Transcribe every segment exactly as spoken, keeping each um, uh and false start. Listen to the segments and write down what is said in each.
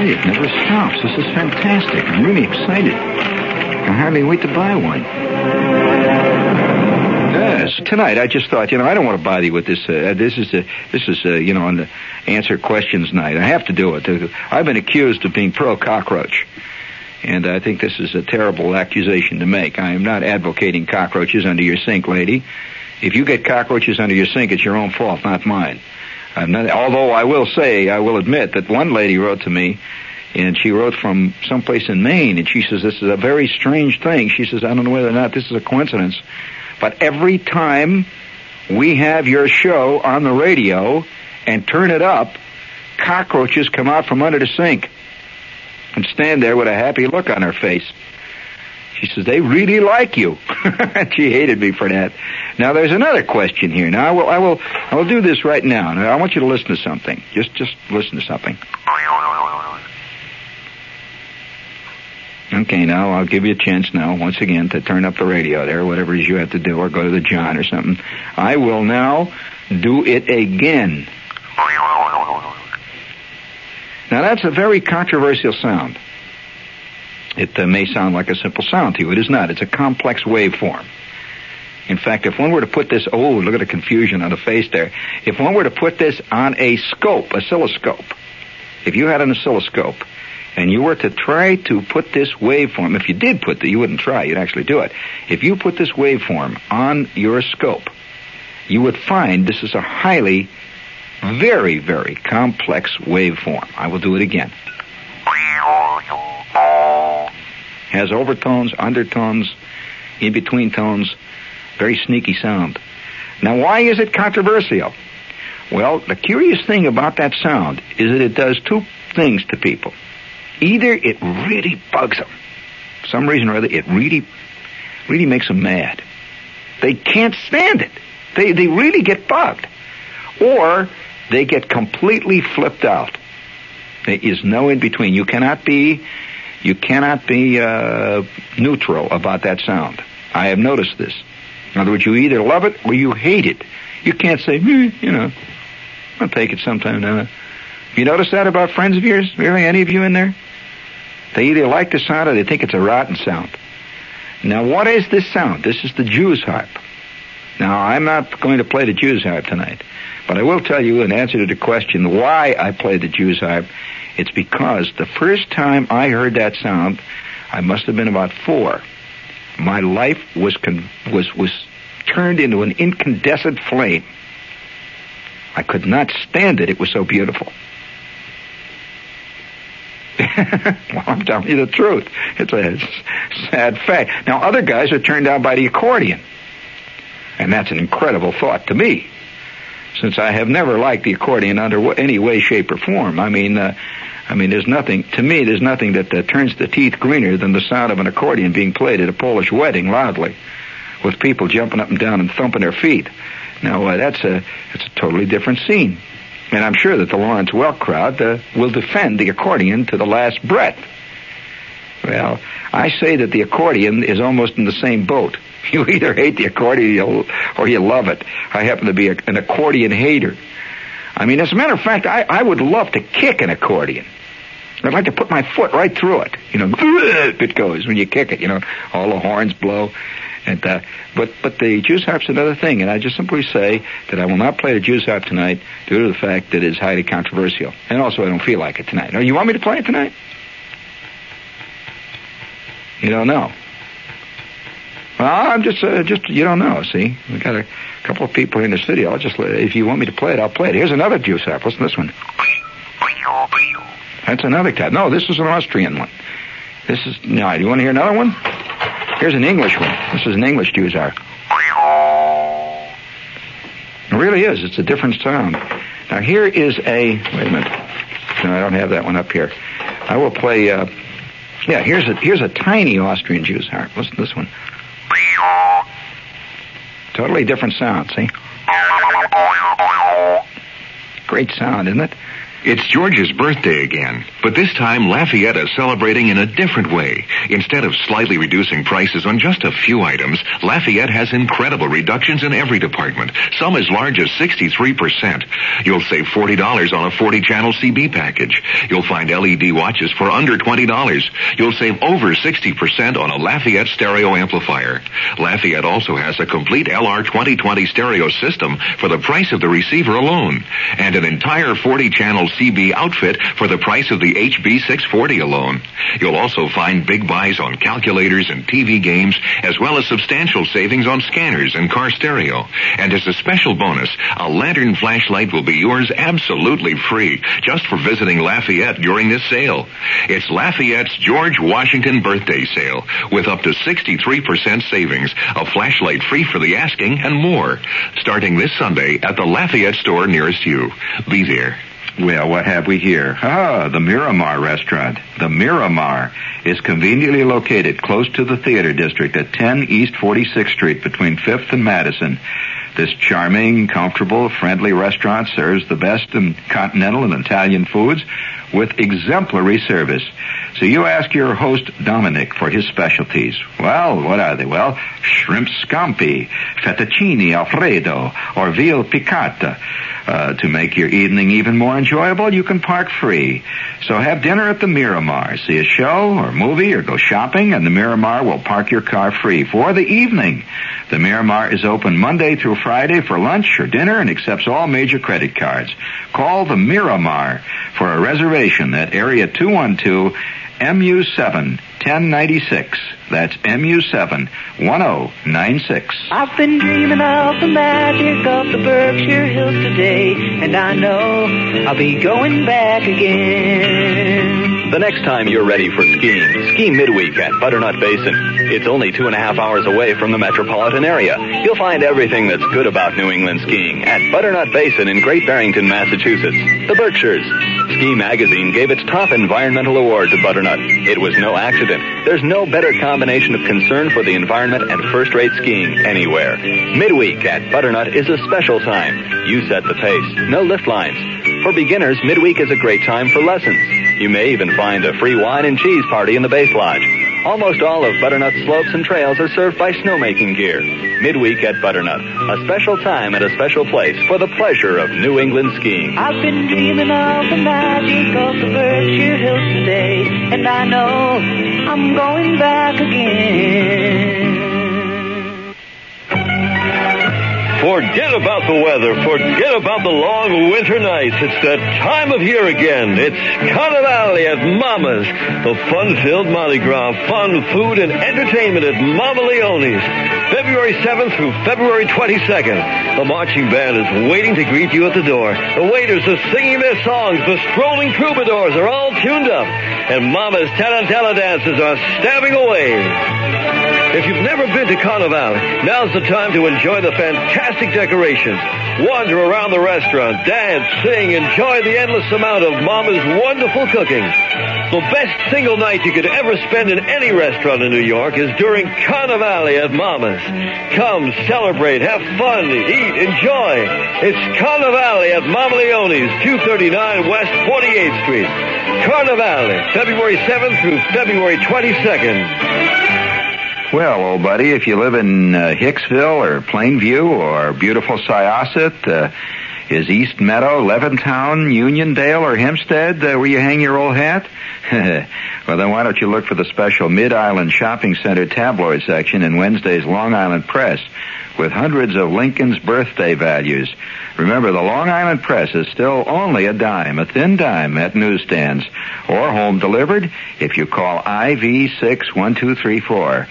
variety. It never stops. This is fantastic. I'm really excited. I can hardly wait to buy one. Yes. Tonight, I just thought, you know, I don't want to bother you with this. Uh, this is, a, this is, a, you know, on the answer questions night. I have to do it. I've been accused of being pro-cockroach. And I think this is a terrible accusation to make. I am not advocating cockroaches under your sink, lady. If you get cockroaches under your sink, it's your own fault, not mine. I'm not, although I will say, I will admit that one lady wrote to me, and she wrote from someplace in Maine, and she says, this is a very strange thing. She says, I don't know whether or not this is a coincidence, but every time we have your show on the radio and turn it up, cockroaches come out from under the sink and stand there with a happy look on her face. She says, they really like you. She hated me for that. Now, there's another question here. Now, I will, I will, I will do this right now. Now, I want you to listen to something. Just, just listen to something. Okay, now, I'll give you a chance now, once again, to turn up the radio there, whatever it is you have to do, or go to the John or something. I will now do it again. Now, that's a very controversial sound. It uh, may sound like a simple sound to you. It is not. It's a complex waveform. In fact, if one were to put this... Oh, look at the confusion on the face there. If one were to put this on a scope, oscilloscope, if you had an oscilloscope, and you were to try to put this waveform... If you did put the... You wouldn't try. You'd actually do it. If you put this waveform on your scope, you would find this is a highly, very, very complex waveform. I will do it again. Has overtones, undertones, in-between tones, very sneaky sound. Now, why is it controversial? Well, the curious thing about that sound is that it does two things to people. Either it really bugs them. For some reason or other, it really, really makes them mad. They can't stand it. They, they really get bugged. Or they get completely flipped out. There is no in-between. You cannot be... You cannot be uh, neutral about that sound. I have noticed this. In other words, you either love it or you hate it. You can't say, eh, you know, I'll take it sometime. Now, you notice that about friends of yours? Really, any of you in there? They either like the sound or they think it's a rotten sound. Now, what is this sound? This is the Jew's harp. Now, I'm not going to play the Jew's harp tonight, but I will tell you in answer to the question why I play the Jew's harp. It's because the first time I heard that sound, I must have been about four. My life was con- was was turned into an incandescent flame. I could not stand it. It was so beautiful. Well, I'm telling you the truth. It's a sad fact. Now, other guys are turned down by the accordion. And that's an incredible thought to me, since I have never liked the accordion under any way, shape, or form. I mean, uh, I mean, there's nothing, to me, there's nothing that uh, turns the teeth greener than the sound of an accordion being played at a Polish wedding loudly, with people jumping up and down and thumping their feet. Now, uh, that's a, it's a totally different scene. And I'm sure that the Lawrence Welk crowd uh, will defend the accordion to the last breath. Well, I say that the accordion is almost in the same boat. You either hate the accordion or you love it. I happen to be a, an accordion hater. I mean, as a matter of fact, I, I would love to kick an accordion. I'd like to put my foot right through it. You know, it goes when you kick it. You know, all the horns blow. And uh, but but the Jew's harp's another thing. And I just simply say that I will not play the Jew's harp tonight due to the fact that it is highly controversial. And also, I don't feel like it tonight. Now, you want me to play it tonight? You don't know. Well, I'm just, uh, just you don't know, see? We got a couple of people in the studio. I'll just, if you want me to play it, I'll play it. Here's another Jew's harp. Listen to this one. That's another type. No, this is an Austrian one. This is, no, you want to hear another one? Here's an English one. This is an English Jew's harp. It really is. It's a different sound. Now, here is a, wait a minute. No, I don't have that one up here. I will play, uh, yeah, here's a here's a tiny Austrian Jew's harp. Listen to this one. Totally different sound, see? Great sound, isn't it? It's George's birthday again, but this time Lafayette is celebrating in a different way. Instead of slightly reducing prices on just a few items, Lafayette has incredible reductions in every department, some as large as sixty-three percent. You'll save forty dollars on a forty-channel C B package. You'll find L E D watches for under twenty dollars. You'll save over sixty percent on a Lafayette stereo amplifier. Lafayette also has a complete L R twenty twenty stereo system for the price of the receiver alone, and an entire forty-channel C B outfit for the price of the H B six forty alone. You'll also find big buys on calculators and T V games, as well as substantial savings on scanners and car stereo. And as a special bonus, a lantern flashlight will be yours absolutely free, just for visiting Lafayette during this sale. It's Lafayette's George Washington Birthday Sale, with up to sixty-three percent savings, a flashlight free for the asking, and more, starting this Sunday at the Lafayette store nearest you. Be there. Well, what have we here? Ah, the Miramar Restaurant. The Miramar is conveniently located close to the theater district at ten East forty-sixth Street between fifth and Madison. This charming, comfortable, friendly restaurant serves the best in continental and Italian foods with exemplary service. So you ask your host, Dominic, for his specialties. Well, what are they? Well, shrimp scampi, fettuccine alfredo, or veal piccata. Uh, to make your evening even more enjoyable, you can park free. So have dinner at the Miramar. See a show or movie or go shopping, and the Miramar will park your car free for the evening. The Miramar is open Monday through Friday for lunch or dinner and accepts all major credit cards. Call the Miramar for a reservation at area two one two M U seven ten ninety-six. That's M U seven ten ninety-six. I've been dreaming of the magic of the Berkshire Hills today, and I know I'll be going back again. The next time you're ready for skiing, ski midweek at Butternut Basin. It's only two and a half hours away from the metropolitan area. You'll find everything that's good about New England skiing at Butternut Basin in Great Barrington, Massachusetts. The Berkshires. Ski Magazine gave its top environmental award to Butternut. It was no accident. There's no better combination of concern for the environment and first-rate skiing anywhere. Midweek at Butternut is a special time. You set the pace. No lift lines. For beginners, midweek is a great time for lessons. You may even find a free wine and cheese party in the base lodge. Almost all of Butternut's slopes and trails are served by snowmaking gear. Midweek at Butternut, a special time at a special place for the pleasure of New England skiing. I've been dreaming of the magic of the Berkshire Hills today, and I know I'm going back again. Forget about the weather. Forget about the long winter nights. It's that time of year again. It's Carnevale at Mama's. The fun-filled Mardi Gras, fun, food, and entertainment at Mama Leone's. February seventh through February twenty-second. The marching band is waiting to greet you at the door. The waiters are singing their songs. The strolling troubadours are all tuned up. And Mama's tarantella dances are stabbing away. If you've never been to Carnevale, now's the time to enjoy the fantastic decorations. Wander around the restaurant, dance, sing, enjoy the endless amount of Mama's wonderful cooking. The best single night you could ever spend in any restaurant in New York is during Carnevale at Mama's. Come, celebrate, have fun, eat, enjoy. It's Carnevale at Mama Leone's, two thirty-nine West forty-eighth Street. Carnevale, February seventh through February twenty-second. Well, old buddy, if you live in uh, Hicksville or Plainview or beautiful Syosset, uh, is East Meadow, Levittown, Uniondale, or Hempstead uh, where you hang your old hat? Well, then why don't you look for the special Mid-Island Shopping Center tabloid section in Wednesday's Long Island Press with hundreds of Lincoln's birthday values. Remember, the Long Island Press is still only a dime, a thin dime, at newsstands or home delivered if you call I V six one two three four.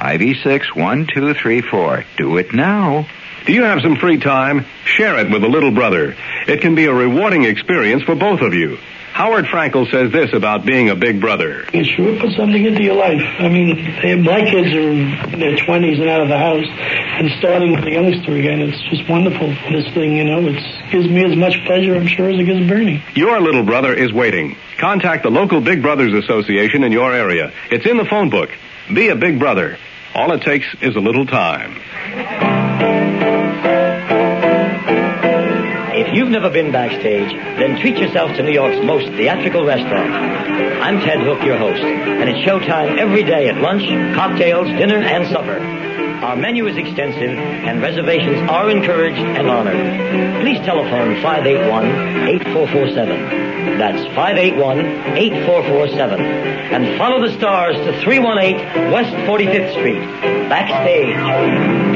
I V six one two three four. Do it now. Do you have some free time? Share it with a little brother. It can be a rewarding experience for both of you. Howard Frankel says this about being a big brother. You sure put something into your life. I mean, my kids are in their twenties and out of the house, and starting with the youngster again, it's just wonderful. This thing, you know, it gives me as much pleasure, I'm sure, as it gives Bernie. Your little brother is waiting. Contact the local Big Brothers Association in your area. It's in the phone book. Be a big brother. All it takes is a little time. If you've never never been backstage? Then treat yourself to New York's most theatrical restaurant. I'm Ted Hook, your host, and it's showtime every day at lunch, cocktails, dinner, and supper. Our menu is extensive, and reservations are encouraged and honored. Please telephone five eight one, eight four four seven. That's five eight one, eight four four seven. And follow the stars to three one eight West forty-fifth Street, backstage.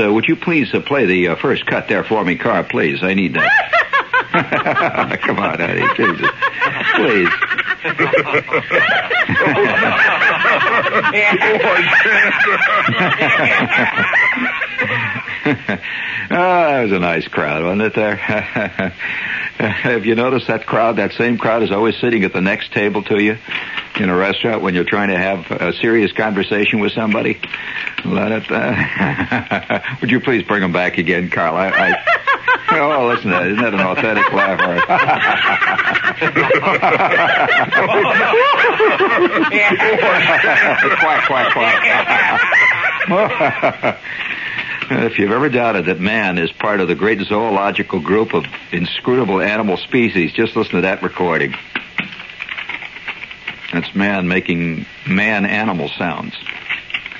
Uh, would you please uh, play the uh, first cut there for me, Carl, please? I need that. Come on, honey. Jesus. Please. Oh, that was a nice crowd, wasn't it, there? Have you noticed that crowd, that same crowd, is always sitting at the next table to you? In a restaurant when you're trying to have a serious conversation with somebody. Let it, uh... Would you please bring them back again, Carl? I... I... Oh, listen to that. Isn't that an authentic laugh? Quack, quack, quack. If you've ever doubted that man is part of the great zoological group of inscrutable animal species, just listen to that recording. That's man making man-animal sounds.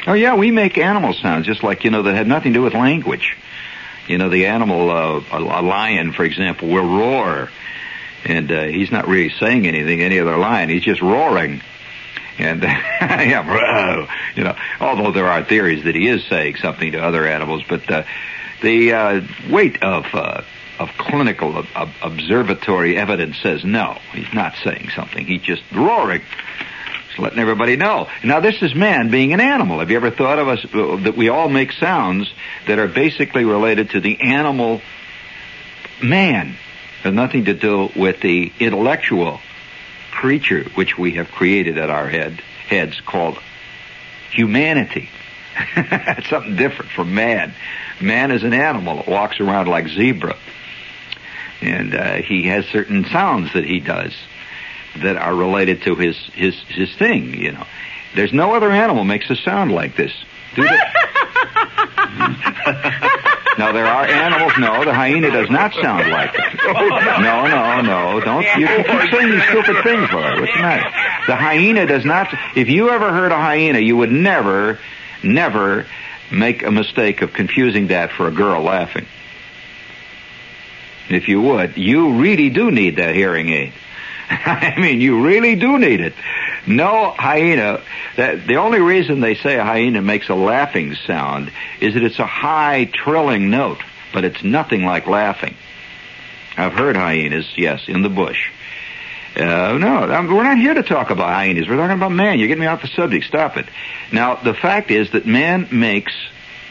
Oh, yeah, we make animal sounds, just like, you know, that have nothing to do with language. You know, the animal, uh, a, a lion, for example, will roar. And uh, he's not really saying anything, any other lion. He's just roaring. And, yeah, bro, you know, although there are theories that he is saying something to other animals. But uh, the uh, weight of... Uh, of clinical ob- observatory evidence says no. He's not saying something. He's just roaring. He's letting everybody know. Now, this is man being an animal. Have you ever thought of us uh, that we all make sounds that are basically related to the animal man? They're nothing to do with the intellectual creature which we have created at our head heads called humanity. It's something different from man. Man is an animal that walks around like zebra. And uh, he has certain sounds that he does that are related to his, his, his thing, you know. There's no other animal makes a sound like this. Do they? Now, there are animals. No, the hyena does not sound like it. No, no, no. Don't. You keep saying these stupid things, Laura. What's the matter? The hyena does not. If you ever heard a hyena, you would never, never make a mistake of confusing that for a girl laughing. If you would, you really do need that hearing aid. I mean, you really do need it. No hyena. That, the only reason they say a hyena makes a laughing sound is that it's a high trilling note, but it's nothing like laughing. I've heard hyenas, yes, in the bush. Uh, no, I'm, we're not here to talk about hyenas. We're talking about man. You're getting me off the subject. Stop it. Now, the fact is that man makes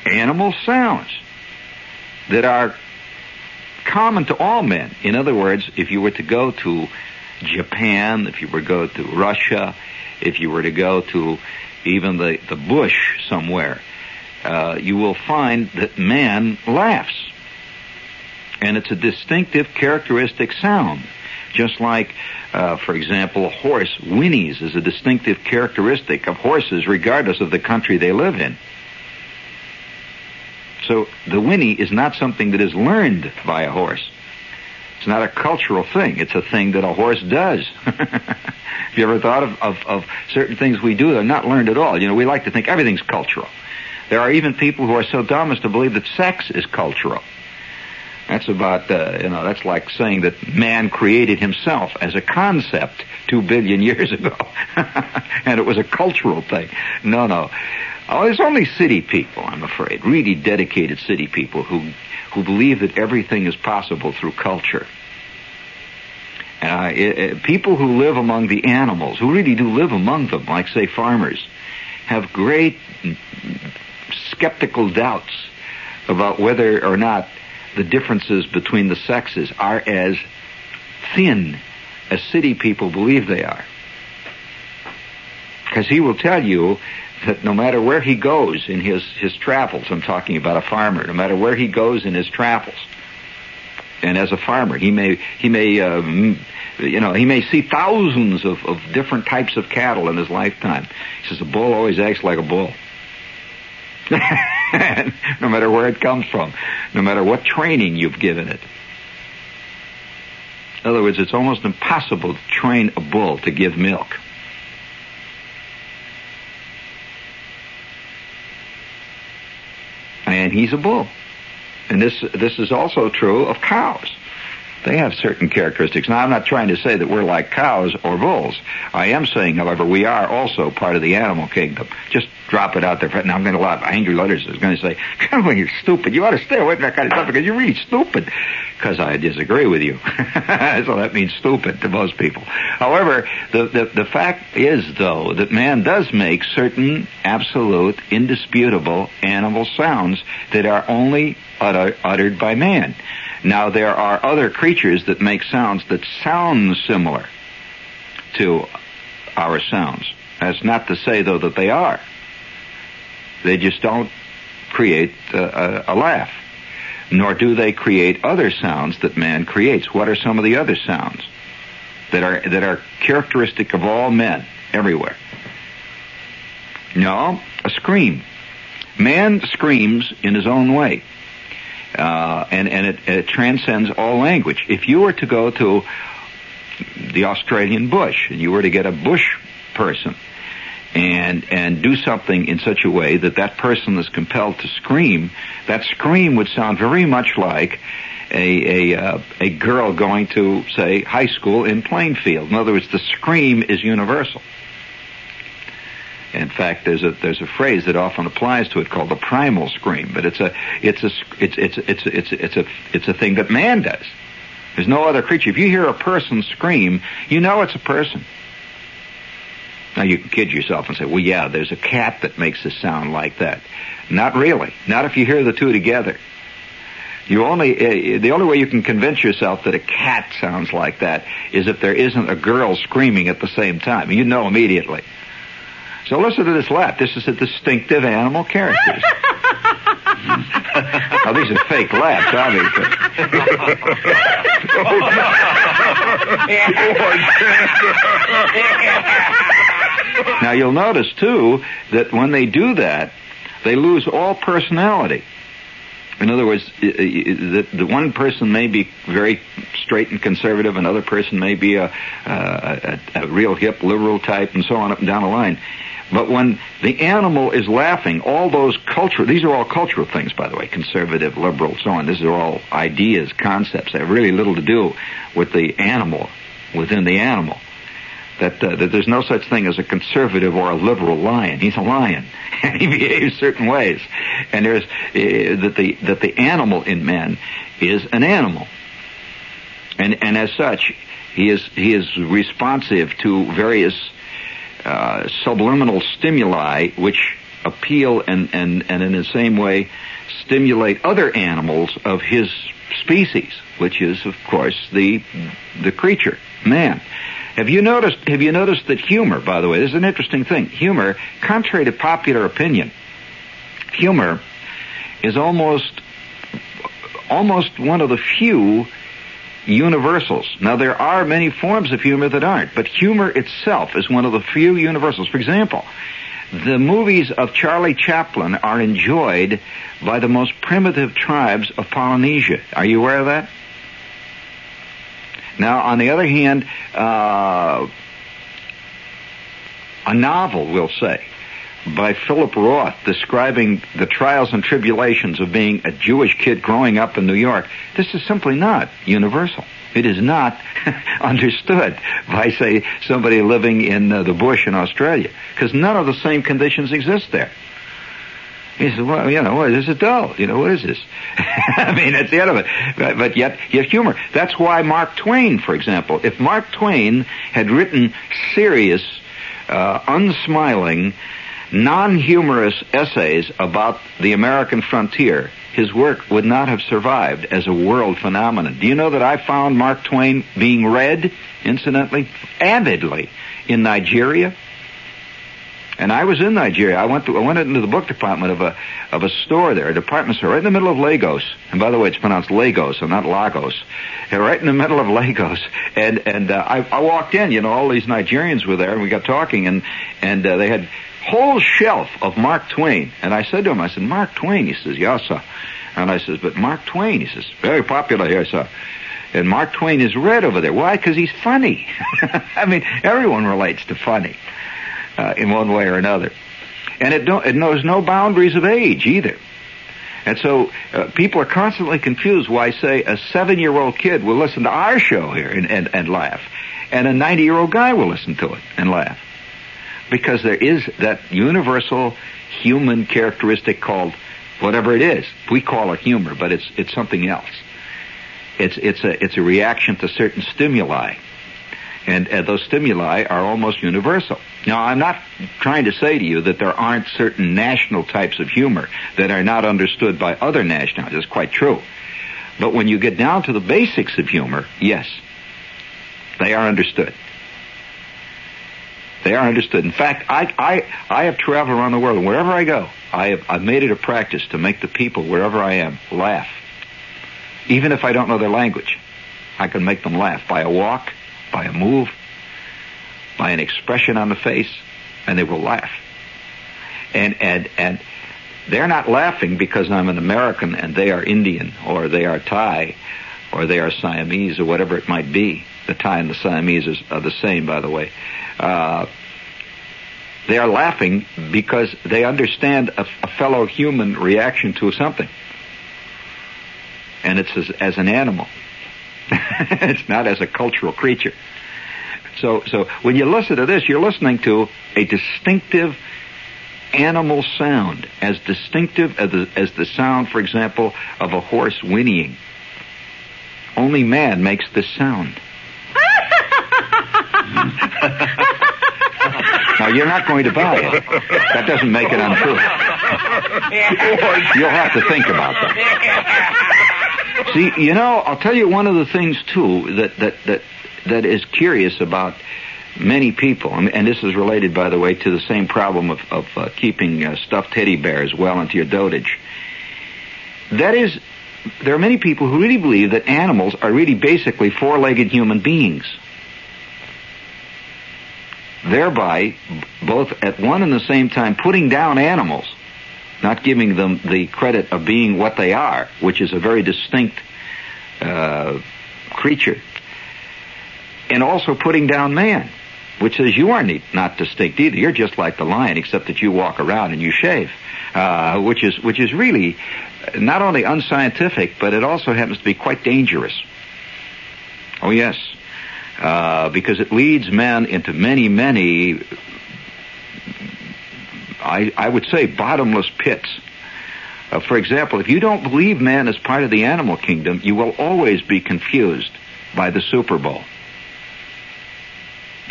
animal sounds that are common to all men. In other words, if you were to go to Japan, if you were to go to Russia, if you were to go to even the, the bush somewhere, uh, you will find that man laughs. And it's a distinctive, characteristic sound. Just like, uh, for example, a horse whinnies is a distinctive characteristic of horses regardless of the country they live in. So the whinny is not something that is learned by a horse. It's not a cultural thing. It's a thing that a horse does. Have you ever thought of, of, of certain things we do that are not learned at all? You know, we like to think everything's cultural. There are even people who are so dumb as to believe that sex is cultural. That's about, uh, you know, that's like saying that man created himself as a concept two billion years ago. And it was a cultural thing. No, no. Oh, there's only city people, I'm afraid, really dedicated city people who who believe that everything is possible through culture. Uh, it, it, people who live among the animals, who really do live among them, like, say, farmers, have great skeptical doubts about whether or not the differences between the sexes are as thin as city people believe they are. Because he will tell you that no matter where he goes in his, his travels, I'm talking about a farmer, no matter where he goes in his travels, and as a farmer, he may, he may um, you know, he may see thousands of, of different types of cattle in his lifetime. He says, a bull always acts like a bull. No matter where it comes from, no matter what training you've given it. In other words, it's almost impossible to train a bull to give milk. And he's a bull. And this this is also true of cows. They have certain characteristics. Now, I'm not trying to say that we're like cows or bulls. I am saying, however, we are also part of the animal kingdom. Just drop it out there. Now, I'm going to lot of angry letters is going to say, "Come on, you're stupid. You ought to stay away from that kind of stuff because you're really stupid." Because I disagree with you. So that means stupid to most people. However, the, the, the fact is, though, that man does make certain absolute, indisputable animal sounds that are only utter, uttered by man. Now, there are other creatures that make sounds that sound similar to our sounds. That's not to say, though, that they are. They just don't create uh, a laugh, nor do they create other sounds that man creates. What are some of the other sounds that are that are characteristic of all men everywhere? No, a scream. Man screams in his own way. Uh, and, and it, it transcends all language. If you were to go to the Australian bush and you were to get a bush person and and do something in such a way that that person is compelled to scream, that scream would sound very much like a, a, uh, a girl going to, say, high school in Plainfield. In other words, the scream is universal. In fact, there's a there's a phrase that often applies to it called the primal scream, but it's a it's a it's it's it's it's it's a it's a thing that man does. There's no other creature. If you hear a person scream, you know it's a person. Now you can kid yourself and say, "Well, yeah, there's a cat that makes a sound like that." Not really. Not if you hear the two together. You only uh, the only way you can convince yourself that a cat sounds like that is if there isn't a girl screaming at the same time. You know immediately. So listen to this laugh. This is a distinctive animal character. Now, these are fake laughs, obviously. Now, you'll notice, too, that when they do that, they lose all personality. In other words, the one person may be very straight and conservative, another person may be a, a, a, a real hip liberal type, and so on up and down the line. But when the animal is laughing, all those cultural, these are all cultural things, by the way, conservative, liberal, so on. These are all ideas, concepts that have really little to do with the animal, within the animal. That, uh, that there's no such thing as a conservative or a liberal lion. He's a lion, and he behaves certain ways. And there's uh, that the that the animal in man is an animal, and and as such, he is he is responsive to various uh, subliminal stimuli which appeal and and and in the same way stimulate other animals of his species, which is of course the the creature, man. Have you noticed, have you noticed that humor, by the way, this is an interesting thing. Humor, contrary to popular opinion, humor is almost, almost one of the few universals. Now, there are many forms of humor that aren't, but humor itself is one of the few universals. For example, the movies of Charlie Chaplin are enjoyed by the most primitive tribes of Polynesia. Are you aware of that? Now, on the other hand, uh, a novel, we'll say, by Philip Roth describing the trials and tribulations of being a Jewish kid growing up in New York, this is simply not universal. It is not understood by, say, somebody living in uh, the bush in Australia, because none of the same conditions exist there. He says, well, you know, well, this is dull. You know, what is this? I mean, that's the end of it. But, but yet, you have humor. That's why Mark Twain, for example, if Mark Twain had written serious, uh, unsmiling, non-humorous essays about the American frontier, his work would not have survived as a world phenomenon. Do you know that I found Mark Twain being read, incidentally, avidly, in Nigeria? And I was in Nigeria. I went to, I went into the book department of a of a store there, a department store, right in the middle of Lagos. And by the way, it's pronounced Lagos, and not Lagos. And right in the middle of Lagos. And and uh, I, I walked in. You know, all these Nigerians were there, and we got talking, and and uh, they had a whole shelf of Mark Twain. And I said to him, I said, "Mark Twain?" He says, "Yes, sir." And I says, "But Mark Twain?" He says, "Very popular here, sir." And Mark Twain is red over there. Why? Because he's funny. I mean, everyone relates to funny uh, in one way or another. And it, don't, it knows no boundaries of age either. And so uh, people are constantly confused why, say, a seven-year-old kid will listen to our show here and, and, and laugh, and a ninety-year-old guy will listen to it and laugh. Because there is that universal human characteristic called whatever it is. We call it humor, but it's it's something else. It's it's a it's a reaction to certain stimuli, and, and those stimuli are almost universal. Now, I'm not trying to say to you that there aren't certain national types of humor that are not understood by other nationalities. It's quite true. But when you get down to the basics of humor, yes, they are understood. They are understood. In fact, I, I, I have traveled around the world, and wherever I go, I have I've made it a practice to make the people, wherever I am, laugh. Even if I don't know their language, I can make them laugh by a walk, by a move, by an expression on the face, and they will laugh. And and and they're not laughing because I'm an American and they are Indian, or they are Thai, or they are Siamese, or whatever it might be. The Thai and the Siamese are the same, by the way. Uh, they are laughing because they understand a, a fellow human reaction to something. And it's as, as an animal. It's not as a cultural creature. So, so when you listen to this, you're listening to a distinctive animal sound, as distinctive as the, as the sound, for example, of a horse whinnying. Only man makes this sound. Now, you're not going to buy it. That doesn't make it untrue. You'll have to think about that. See, you know, I'll tell you one of the things, too, that that, that, that is curious about many people, and this is related, by the way, to the same problem of, of uh, keeping uh, stuffed teddy bears well into your dotage. That is, there are many people who really believe that animals are really basically four-legged human beings, thereby both at one and the same time putting down animals, not giving them the credit of being what they are, which is a very distinct uh, creature, and also putting down man, which says you are neat, not distinct either. You're just like the lion, except that you walk around and you shave, uh, which is which is really not only unscientific, but it also happens to be quite dangerous. Oh, yes. Uh, because it leads men into many, many, I, I would say, bottomless pits. Uh, for example, if you don't believe man is part of the animal kingdom, you will always be confused by the Super Bowl.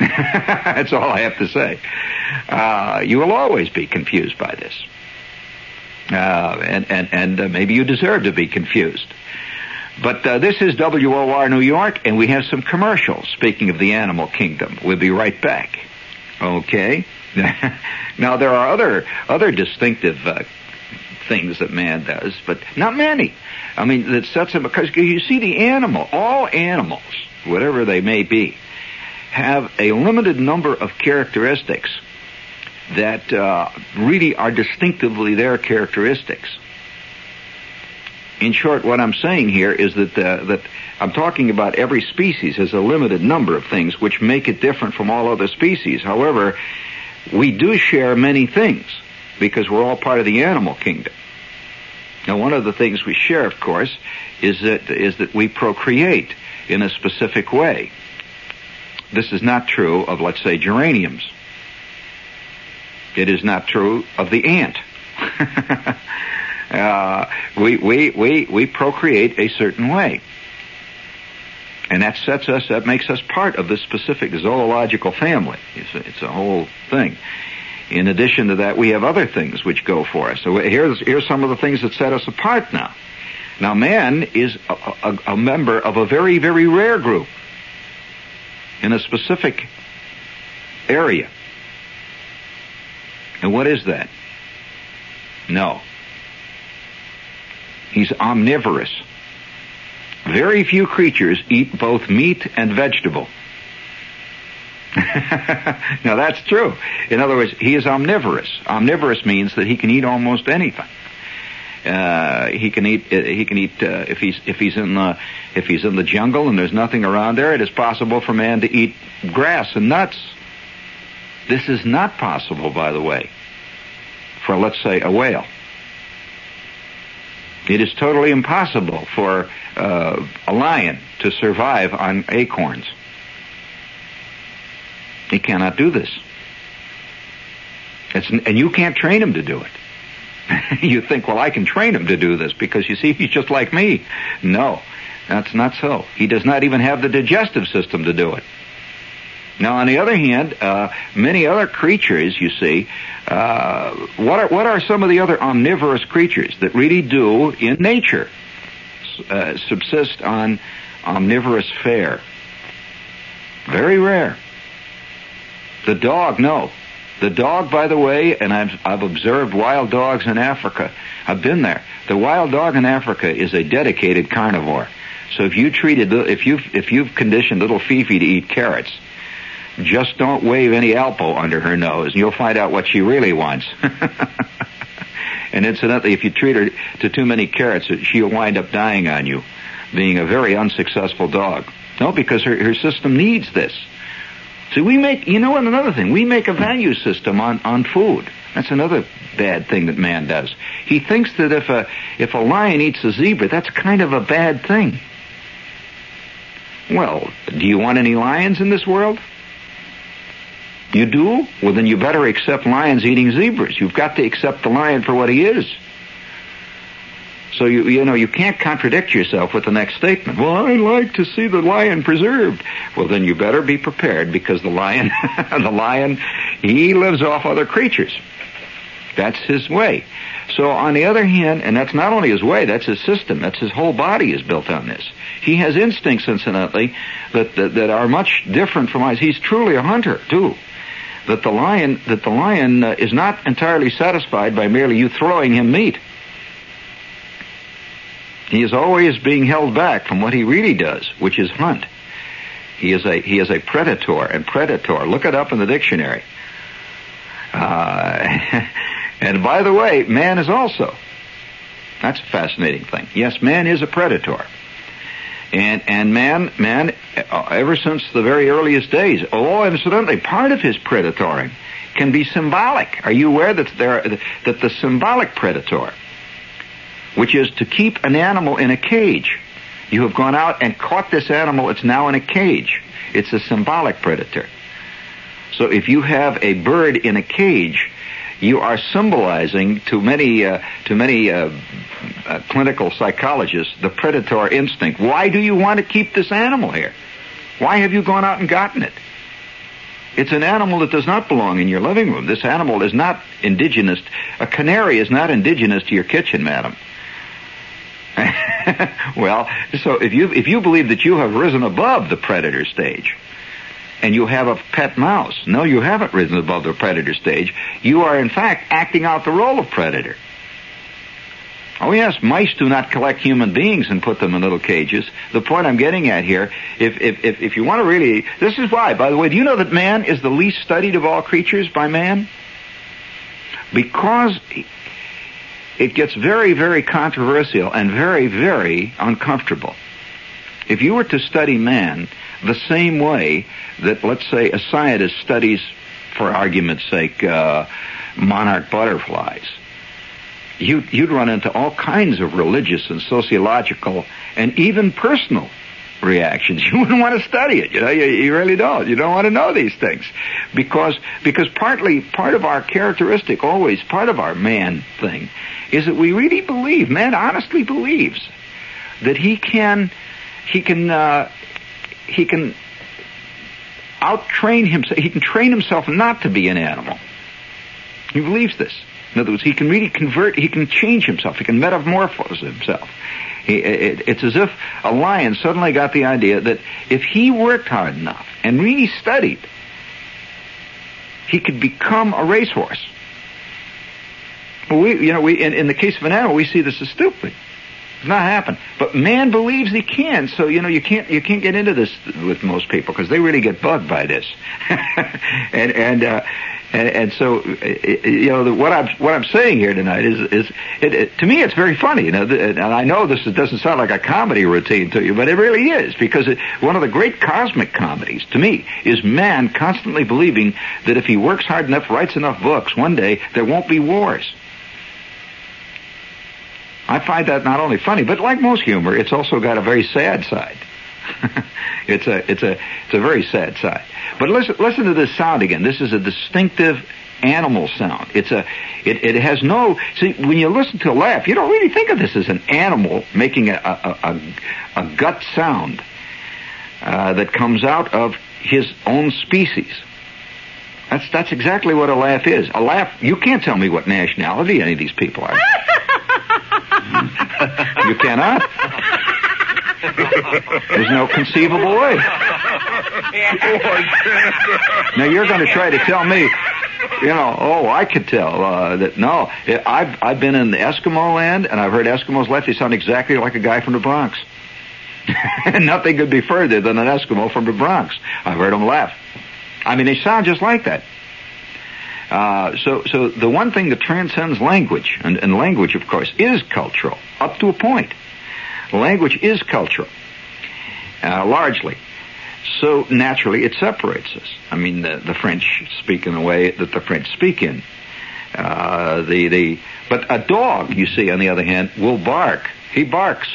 That's all I have to say. Uh, you will always be confused by this. Uh, and and, and uh, maybe you deserve to be confused. But uh, this is W O R New York, and we have some commercials. Speaking of the animal kingdom, we'll be right back. Okay. Now, there are other other distinctive uh, things that man does, but not many. I mean, that sets them because you see the animal. All animals, whatever they may be, have a limited number of characteristics that uh, really are distinctively their characteristics. In short, what I'm saying here is that uh, that I'm talking about every species has a limited number of things which make it different from all other species. However, we do share many things because we're all part of the animal kingdom. Now, one of the things we share, of course, is that is that we procreate in a specific way. This is not true of, let's say, geraniums. It is not true of the ant. Uh, we, we, we, we procreate a certain way. And that sets us, that makes us part of this specific zoological family. It's a, it's a whole thing. In addition to that, we have other things which go for us. So here's, here's some of the things that set us apart now. Now, man is a, a, a member of a very, very rare group in a specific area. And what is that? No. He's omnivorous. Very few creatures eat both meat and vegetable. Now, that's true. In other words, he is omnivorous. Omnivorous means that he can eat almost anything. Uh, he can eat. He can eat uh, if he's if he's in the if he's in the jungle and there's nothing around there. It is possible for man to eat grass and nuts. This is not possible, by the way, for, let's say, a whale. It is totally impossible for uh, a lion to survive on acorns. He cannot do this. It's, and you can't train him to do it. You think, well, I can train him to do this because, you see, he's just like me. No, that's not so. He does not even have the digestive system to do it. Now, on the other hand, uh, many other creatures, you see, uh, what are, what are some of the other omnivorous creatures that really do, in nature, uh, subsist on omnivorous fare? Very rare. The dog, no. The dog, by the way, and I've, I've observed wild dogs in Africa. I've been there. The wild dog in Africa is a dedicated carnivore. So if you treated, if you've, if you've conditioned little Fifi to eat carrots, just don't wave any Alpo under her nose, and you'll find out what she really wants. And incidentally, if you treat her to too many carrots, she'll wind up dying on you, being a very unsuccessful dog. No, because her, her system needs this. See, we make, you know, and another thing, we make a value system on, on food. That's another bad thing that man does. He thinks that if a, if a lion eats a zebra, that's kind of a bad thing. Well, do you want any lions in this world? You do? Well, then you better accept lions eating zebras. You've got to accept the lion for what he is. So, you you know, you can't contradict yourself with the next statement. Well, I like to see the lion preserved. Well, then you better be prepared, because the lion, the lion, he lives off other creatures. That's his way. So, on the other hand, and that's not only his way, that's his system. That's his whole body is built on this. He has instincts, incidentally, that, that, that are much different from ours. He's truly a hunter, too. That the lion, that the lion uh, is not entirely satisfied by merely you throwing him meat. He is always being held back from what he really does, which is hunt. He is a he is a predator, and predator. Look it up in the dictionary. Uh, and by the way, man is also. That's a fascinating thing. Yes, man is a predator. And and man, man, ever since the very earliest days, oh, incidentally, part of his predatoring can be symbolic. Are you aware that there that the symbolic predator, which is to keep an animal in a cage, you have gone out and caught this animal, it's now in a cage. It's a symbolic predator. So if you have a bird in a cage, you are symbolizing to many uh, to many uh, uh, clinical psychologists the predator instinct. Why do you want to keep this animal here? Why have you gone out and gotten it? It's an animal that does not belong in your living room. This animal is not indigenous. A canary is not indigenous to your kitchen, madam. Well, so if you if you believe that you have risen above the predator stage, and you have a pet mouse. No, you haven't risen above the predator stage. You are, in fact, acting out the role of predator. Oh, yes, mice do not collect human beings and put them in little cages. The point I'm getting at here, if if if, if you want to really... This is why, by the way, do you know that man is the least studied of all creatures by man? Because it gets very, very controversial and very, very uncomfortable. If you were to study man the same way that, let's say, a scientist studies, for argument's sake, uh, monarch butterflies, you, you'd run into all kinds of religious and sociological and even personal reactions. You wouldn't want to study it. You know, you, you really don't. You don't want to know these things because because partly part of our characteristic, always part of our man thing, is that we really believe, man honestly believes that he can. He can uh, he can out-train himself. He can train himself not to be an animal. He believes this. In other words, he can really convert. He can change himself. He can metamorphose himself. He, it, it's as if a lion suddenly got the idea that if he worked hard enough and really studied, he could become a racehorse. But we, you know, we in, in the case of an animal, we see this as stupid. It's not happened, but man believes he can. So you know you can't you can't get into this with most people because they really get bugged by this, and and uh, And, and so, you know, what I'm what I'm saying here tonight is is it, it, to me it's very funny. You know, and I know this doesn't sound like a comedy routine to you, but it really is, because it, one of the great cosmic comedies to me is man constantly believing that if he works hard enough, writes enough books, one day there won't be wars. I find that not only funny, but like most humor, it's also got a very sad side. It's a it's a it's a very sad side. But listen listen to this sound again. This is a distinctive animal sound. It's a it, it has no see when you listen to a laugh, you don't really think of this as an animal making a a, a, a gut sound uh, that comes out of his own species. That's that's exactly what a laugh is. A laugh. You can't tell me what nationality any of these people are. You cannot. There's no conceivable way. Now you're going to try to tell me, you know, oh, I could tell uh, that. No, I've I've been in Eskimo land and I've heard Eskimos laugh. They sound exactly like a guy from the Bronx. Nothing could be further than an Eskimo from the Bronx. I've heard them laugh. I mean, they sound just like that. Uh, so, so the one thing that transcends language, and, and language, of course, is cultural up to a point. Language is cultural, uh, largely. So naturally, it separates us. I mean, the, the French speak in the way that the French speak in. Uh, the the but a dog, you see, on the other hand, will bark. He barks,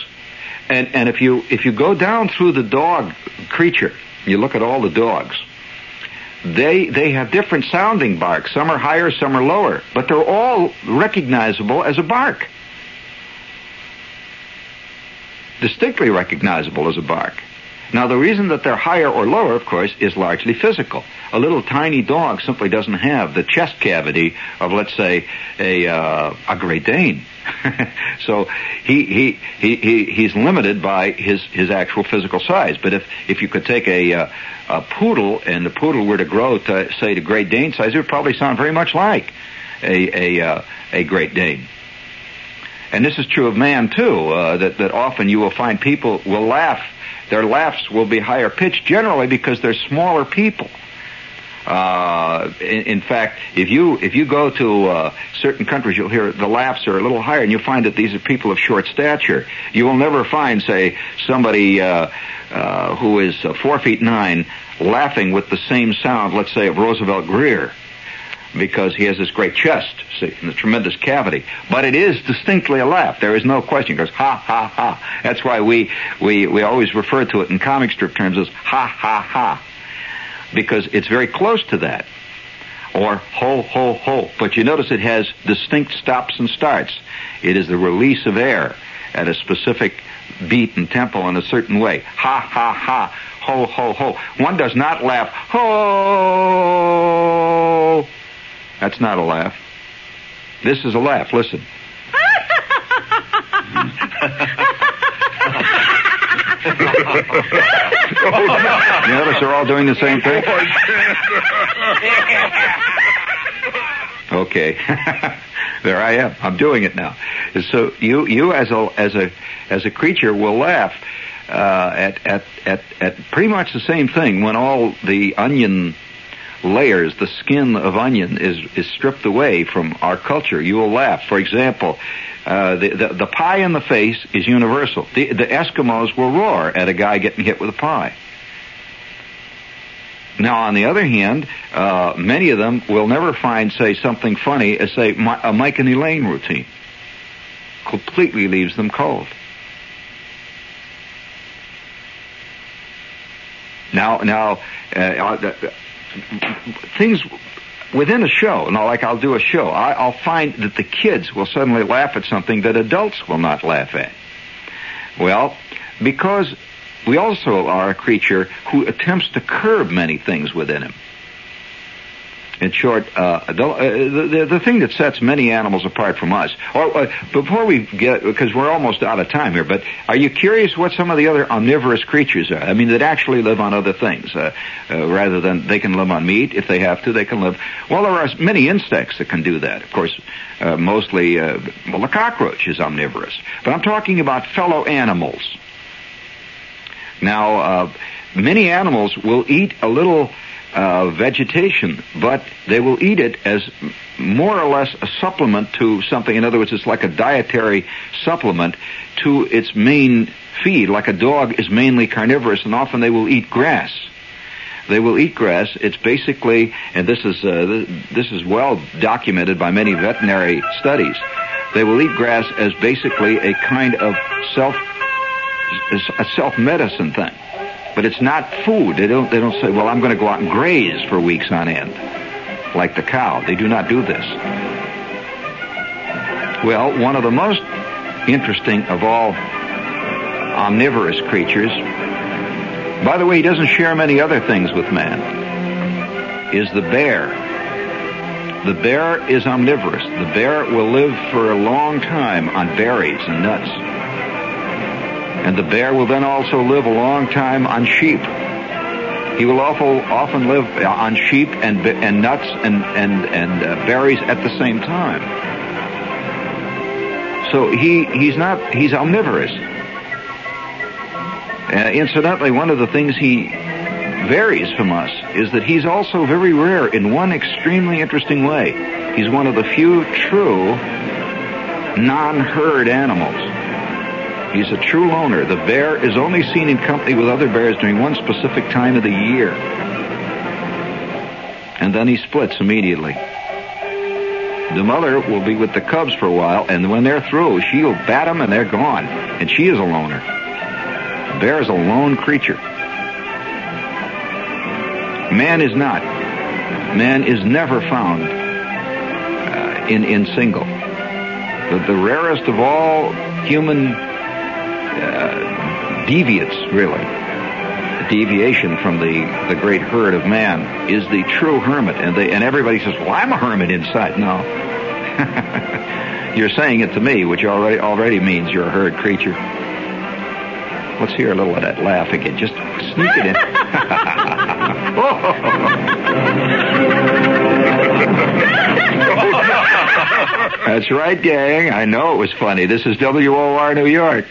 and and if you if you go down through the dog creature, you look at all the dogs. They they have different sounding barks. Some are higher, some are lower, but they're all recognizable as a bark. Distinctly recognizable as a bark. Now, the reason that they're higher or lower, of course, is largely physical. A little tiny dog simply doesn't have the chest cavity of, let's say, a uh, a Great Dane. So he, he he he he's limited by his his actual physical size. But if if you could take a uh, a poodle and the poodle were to grow to, say, to Great Dane size, it would probably sound very much like a a uh, a Great Dane. And this is true of man, too, uh, that, that often you will find people will laugh. Their laughs will be higher pitched generally because they're smaller people. Uh, in, in fact, if you if you go to uh, certain countries, you'll hear the laughs are a little higher, and you'll find that these are people of short stature. You will never find, say, somebody uh, uh, who is uh, four feet nine laughing with the same sound, let's say, of Roosevelt Grier, because he has this great chest, see, and this tremendous cavity. But it is distinctly a laugh. There is no question. It goes, ha, ha, ha. That's why we, we, we always refer to it in comic strip terms as ha, ha, ha, because it's very close to that. Or ho, ho, ho. But you notice it has distinct stops and starts. It is the release of air at a specific beat and tempo in a certain way. Ha, ha, ha. Ho, ho, ho. One does not laugh, ho. That's not a laugh. This is a laugh. Listen. You notice they're all doing the same thing? Okay. There I am. I'm doing it now. So you, you as a as a as a creature will laugh uh, at at at at pretty much the same thing when all the onion layers, the skin of onion is is stripped away from our culture. You will laugh. For example, uh, the, the the pie in the face is universal. The, the Eskimos will roar at a guy getting hit with a pie. Now, on the other hand, uh, many of them will never find, say, something funny as, say, a Mike and Elaine routine. Completely leaves them cold. Now, now. Uh, Things within a show, you know, like I'll do a show, I, I'll find that the kids will suddenly laugh at something that adults will not laugh at. Well, because we also are a creature who attempts to curb many things within him. In short, uh, the, uh, the, the thing that sets many animals apart from us. Or, uh, before we get, because we're almost out of time here, but are you curious what some of the other omnivorous creatures are? I mean, that actually live on other things, uh, uh, rather than they can live on meat if they have to. They can live. Well, there are many insects that can do that. Of course, uh, mostly. Uh, well, the cockroach is omnivorous, but I'm talking about fellow animals. Now, uh, many animals will eat a little. uh, vegetation, but they will eat it as more or less a supplement to something. In other words, it's like a dietary supplement to its main feed, like a dog is mainly carnivorous, and often they will eat grass. They will eat grass. It's basically, and this is uh, this is well documented by many veterinary studies, they will eat grass as basically a kind of self a self-medicine thing. But it's not food. They don't they don't say, well, I'm going to go out and graze for weeks on end, like the cow. They do not do this. Well, one of the most interesting of all omnivorous creatures, by the way, he doesn't share many other things with man, is the bear. The bear is omnivorous. The bear will live for a long time on berries and nuts. And the bear will then also live a long time on sheep. He will often live on sheep and and nuts and, and, and uh, berries at the same time. So he, he's not, he's omnivorous. Uh, incidentally, one of the things he varies from us is that he's also very rare in one extremely interesting way. He's one of the few true non-herd animals. He's a true loner. The bear is only seen in company with other bears during one specific time of the year. And then he splits immediately. The mother will be with the cubs for a while, and when they're through, she'll bat them and they're gone. And she is a loner. The bear is a lone creature. Man is not. Man is never found uh, in, in single. The, the rarest of all human uh, deviates, really, deviation from the, the great herd of man, is the true hermit. And, they, and everybody says, well, I'm a hermit inside. No. You're saying it to me, which already, already means you're a herd creature. Let's hear a little of that laugh again. Just sneak it in. That's right, gang. I know it was funny. This is W O R New York.